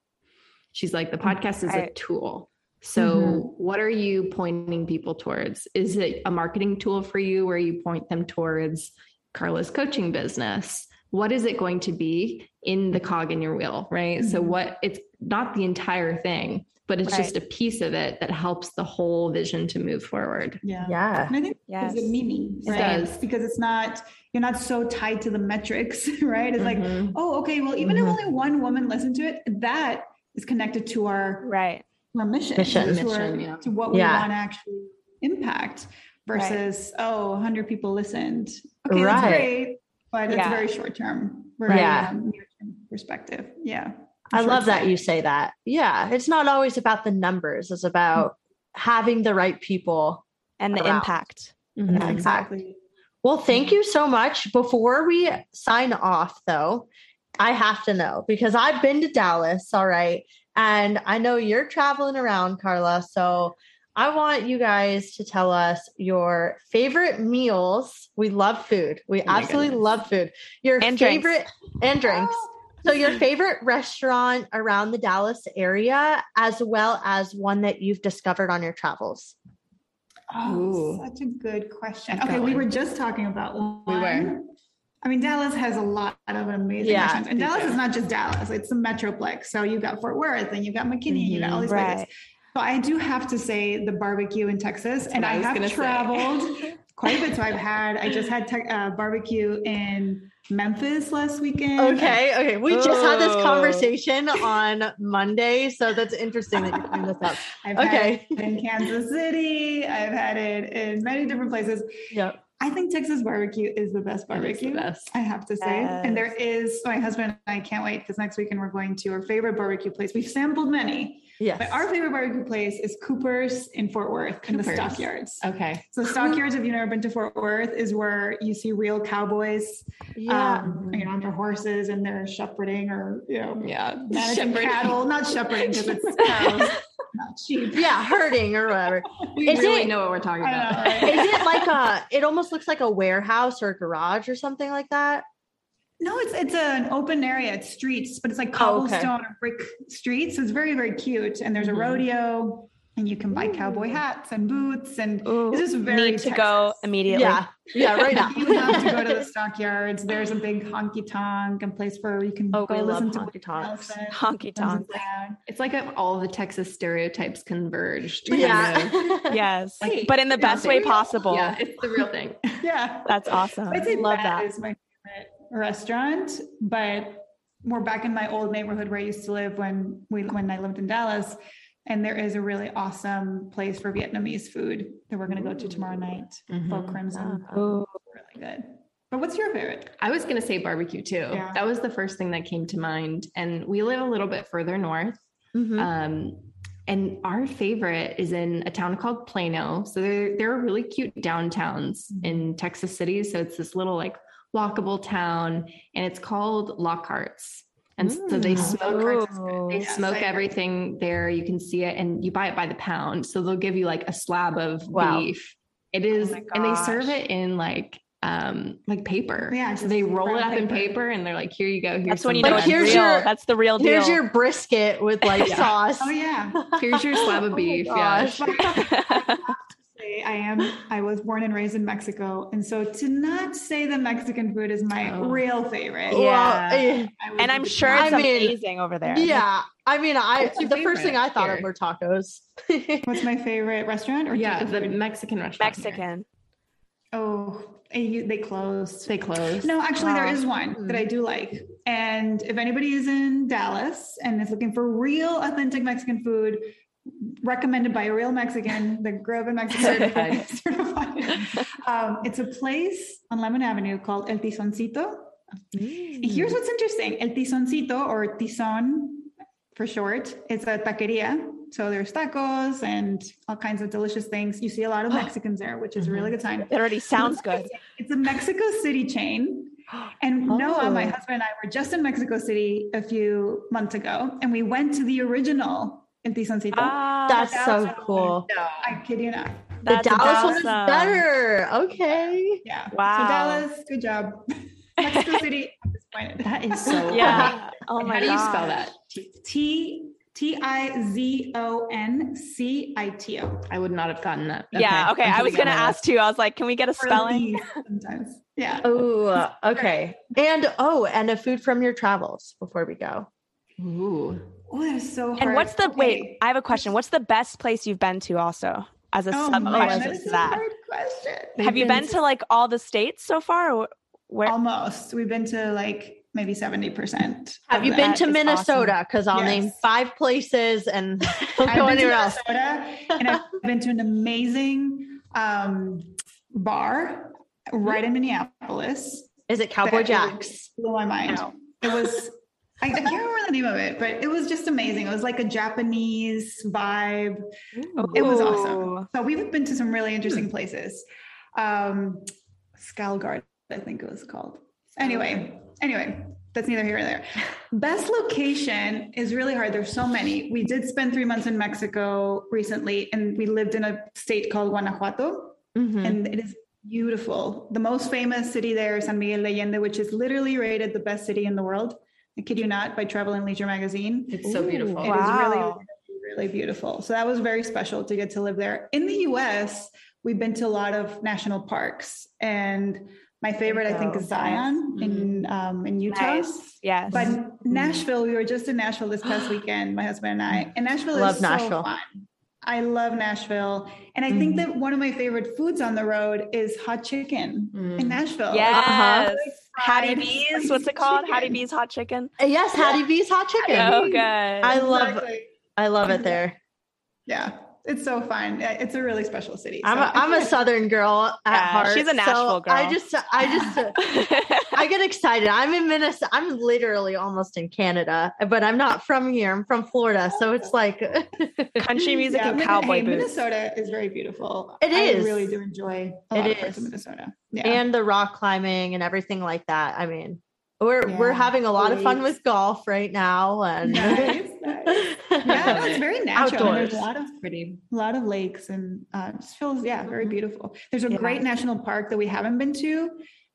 She's like, the podcast is a tool. So mm-hmm. what are you pointing people towards? Is it a marketing tool for you where you point them towards Carla's coaching business? What is it going to be in the cog in your wheel? Right. Mm-hmm. So what it's not the entire thing, but it's right. just a piece of it that helps the whole vision to move forward. Yeah. Yeah. And I think yes. there's a meaning, right? It does. Because it's not, you're not so tied to the metrics, right? It's mm-hmm. like, oh, okay, well, even mm-hmm. if only one woman listened to it, that is connected to our, right. our mission, mission, to, our, mission, yeah. to what we yeah. want to actually impact versus, right. oh, a hundred people listened. Okay. Right. That's great. But yeah. it's very short term. Right. Yeah. Um, near-term perspective. Yeah. I love that you say that. Yeah. It's not always about the numbers. It's about having the right people and the around. impact. Mm-hmm. Yeah, exactly. Well, thank you so much. Before we sign off though, I have to know, because I've been to Dallas. All right. And I know you're traveling around, Carla. So I want you guys to tell us your favorite meals. We love food. We oh absolutely goodness. love food. Your and favorite drinks. and drinks. Oh. So your favorite restaurant around the Dallas area, as well as one that you've discovered on your travels. Oh, Ooh. such a good question. Okay. We were just talking about one. We were. I mean, Dallas has a lot of amazing yeah, restaurants, and Dallas too. is not just Dallas. It's the Metroplex. So you've got Fort Worth and you've got McKinney, mm-hmm, you got all these right. places. So I do have to say the barbecue in Texas. That's and I, I have traveled quite a bit. So I've had, I just had te- uh, barbecue in Memphis last weekend. Okay. Okay. We oh. just had this conversation on Monday. So that's interesting that you cleaned this up. I've okay. had it in Kansas City. I've had it in many different places. Yep. I think Texas barbecue is the best barbecue. The best. I have to say. Yes. And there is, my husband and I can't wait because next weekend we're going to our favorite barbecue place. We've sampled many. Yes. But our favorite barbecue place is Cooper's in Fort Worth Cooper's. in the Stockyards. Okay. So Stockyards, if you've never been to Fort Worth, is where you see real cowboys, yeah. um, you know, on their horses and they're shepherding or, you know, yeah, managing cattle, not shepherding because it's cows. Not cheap. Yeah, herding or whatever. We is really it, know what we're talking about. Know, right? Is it like a, it almost looks like a warehouse or a garage or something like that? No, it's it's an open area. It's streets, but it's like cobblestone oh, okay. or brick streets. So it's very, very cute. And there's a mm-hmm. rodeo. And you can buy Ooh. cowboy hats and boots, and Ooh, this is very need to Texas. Go immediately. Yeah, yeah, right now. You have to go to the stockyards. There's a big honky tonk and place where you can oh, go listen to honky tonks. Honky tonks. It's like a, all the Texas stereotypes converged. Yeah. Yes, like, but in the best way possible. Yeah, it's the real thing. Yeah, that's awesome. I love that. Is my favorite restaurant, but we're back in my old neighborhood where I used to live when we when I lived in Dallas. And there is a really awesome place for Vietnamese food that we're going to go to tomorrow night. Mm-hmm. Faux Crimson. Oh, really good. But what's your favorite? I was going to say barbecue too. Yeah. That was the first thing that came to mind. And we live a little bit further north. Mm-hmm. Um, and our favorite is in a town called Plano. So there, there are really cute downtowns mm-hmm. in Texas City. So it's this little like walkable town, and it's called Lockhart's. And mm. so they smoke, oh. they smoke yes, everything there. You can see it, and you buy it by the pound. So they'll give you like a slab of wow. beef. It is, oh and they serve it in like, um, like paper. Yeah. So they roll it up paper. in paper, and they're like, here you go. Here's that's when you know like, here's real. Your, that's the real deal. Here's your brisket with like yeah. sauce. Oh yeah. Here's your slab of beef. Oh yeah. I am, I was born and raised in Mexico. And so to not say that Mexican food is my oh. real favorite. Yeah. Well, and I'm sure it's I amazing mean, over there. Yeah. I mean, I, the first thing I thought here? of were tacos. What's my favorite restaurant? Or yeah, the food? Mexican restaurant. Mexican. Here. Oh, they closed. They closed. No, actually wow. there is one mm. that I do like. And if anybody is in Dallas and is looking for real authentic Mexican food, recommended by a real Mexican that grew up in Mexico. Certified. Certified. Um, it's a place on Lemon Avenue called El Tizoncito. Mm. Here's what's interesting. El Tizoncito, or Tizon for short, it's a taqueria. So there's tacos and all kinds of delicious things. You see a lot of Mexicans there, which is mm-hmm. a really good sign. It already sounds good. It's a Mexico City chain. And oh. Noah, my husband and I were just in Mexico City a few months ago, and we went to the original El Tizoncito. Oh, that's so cool. No, I kid you not. The Dallas one is better. Okay. Yeah. Wow. So Dallas, good job. Mexico City, I'm disappointed. That is so yeah. cool. Oh my God. How do you spell that? T T I Z O N C I T O. I would not have gotten that. Okay. Yeah. Okay. I was gonna ask too. I was like, can we get a spelling? Sometimes. Yeah. Oh. Okay. And oh, and a food from your travels before we go. Ooh. Oh, that is so hard. And what's the, okay. wait, I have a question. What's the best place you've been to also as a oh sub question that is to that? Hard question. They've have you been, been to like all the states so far? Or where? Almost. We've been to like maybe seventy percent. Have you been to Minnesota? Because awesome. I'll yes. name five places and don't go anywhere else. And I've been to an amazing um, bar right in Minneapolis. Is it Cowboy Jack's? Blew my mind. No. It was... I, I can't remember the name of it, but it was just amazing. It was like a Japanese vibe. Ooh. It was awesome. So we've been to some really interesting places. Um, Skalgard, I think it was called. Anyway, anyway, that's neither here nor there. Best location is really hard. There's so many. We did spend three months in Mexico recently, and we lived in a state called Guanajuato, mm-hmm. and it is beautiful. The most famous city there is San Miguel de Allende, which is literally rated the best city in the world. I kid you not, by Travel and Leisure magazine. It's so beautiful. Ooh, wow. It is really, really beautiful. So that was very special to get to live there. In the U S, we've been to a lot of national parks, and my favorite, oh, I think, is Zion nice. in um, in Utah. Nice. Yes. But mm-hmm. Nashville, we were just in Nashville this past weekend, my husband and I. And Nashville love is Nashville. so fun. I love Nashville. And I mm. think that one of my favorite foods on the road is hot chicken mm. in Nashville. Yes. Uh-huh. Hattie B's. What's it called? Chicken. Hattie B's hot chicken. Yes. Hattie B's hot chicken. Oh, good. I love, exactly. I love it there. Yeah. It's so fun. It's a really special city. So. I'm, a, I'm a Southern girl at yeah, heart. She's a Nashville so girl. I just, I just, I get excited. I'm in Minnesota. I'm literally almost in Canada, but I'm not from here. I'm from Florida. So it's like country music yeah, and cowboy hey, boots. Minnesota is very beautiful. It is. I really do enjoy a lot of parts of Minnesota. Yeah. And the rock climbing and everything like that. I mean, we're, yeah, we're having a lot please. of fun with golf right now. And nice. Yeah, it's very natural. There's a lot of pretty, a lot of lakes, and uh, just feels yeah, very beautiful. There's a yeah. great national park that we haven't been to.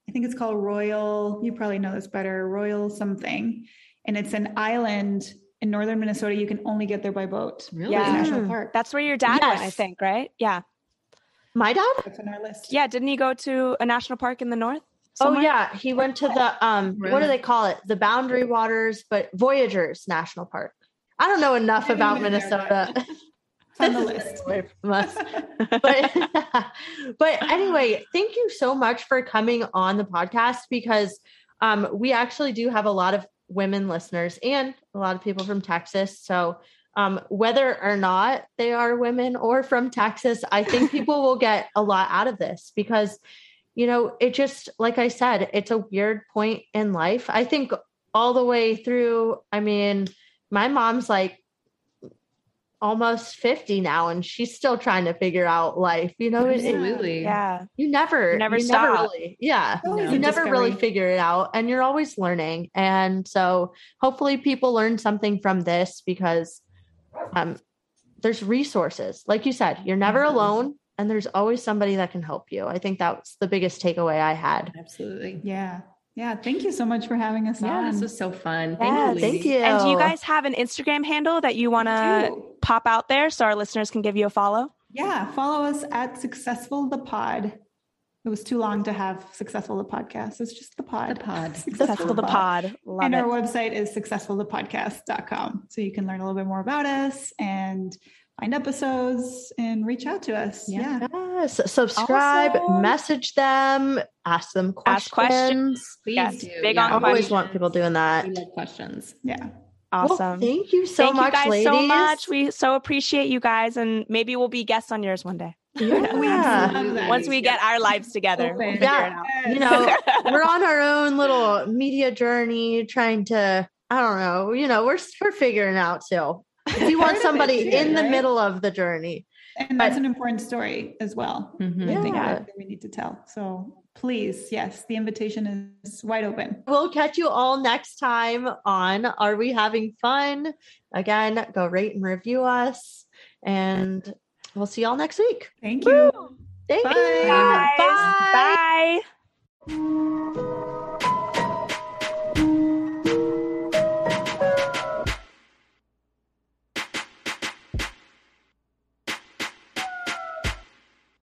I think it's called Royal. You probably know this better, Royal something, and it's an island in northern Minnesota, you can only get there by boat. Really? Yeah. National park. That's where your dad yes. went, I think, right? Yeah. My dad? That's on our list. Yeah. Didn't he go to a national park in the north? Somewhere? Oh, yeah. He went to the, um, really? What do they call it? The Boundary Waters, but Voyageurs National Park. I don't know enough I about Minnesota. It's on the list. but, but anyway, thank you so much for coming on the podcast, because um, we actually do have a lot of women listeners and a lot of people from Texas. So um, whether or not they are women or from Texas, I think people will get a lot out of this, because, you know, it just, like I said, it's a weird point in life. I think all the way through, I mean, my mom's like almost fifty now, and she's still trying to figure out life, you know? Absolutely. It, yeah. You never, you never, you never really, yeah. No. You never discovery. really figure it out, and you're always learning. And so hopefully people learn something from this, because um, there's resources. Like you said, you're never mm-hmm. alone, and there's always somebody that can help you. I think that's the biggest takeaway I had. Absolutely. Yeah. Yeah. Thank you so much for having us yeah, on. This was so fun. Yeah, thank you. Thank you. And do you guys have an Instagram handle that you want to pop out there so our listeners can give you a follow? Yeah. Follow us at Successful The Pod. It was too long to have Successful The Podcast. It's just The Pod. The Pod. Successful, Successful The Pod. Pod. Love and it. Our website is successful the podcast dot com. So you can learn a little bit more about us and find episodes and reach out to us. Yeah. Yes. Subscribe, also, message them, ask them questions. Ask questions. Please yes. do. Big yeah. on I always questions. want people doing that. We love questions. Yeah. Awesome. Well, thank you so thank much, you guys ladies. so much. We so appreciate you guys. And maybe we'll be guests on yours one day. Yeah. Once we get our lives together. We'll yeah. You know, we're on our own little media journey, trying to, I don't know, you know, we're, we're figuring out too. If you want somebody too, in the right? middle of the journey. And that's but, an important story as well. Mm-hmm. I think yeah. that we need to tell. So please, yes, the invitation is wide open. We'll catch you all next time on Are We Having Fun? Again, go rate and review us, and we'll see y'all next week. Thank you. Woo! Thank Bye. you. Bye. Bye. Bye.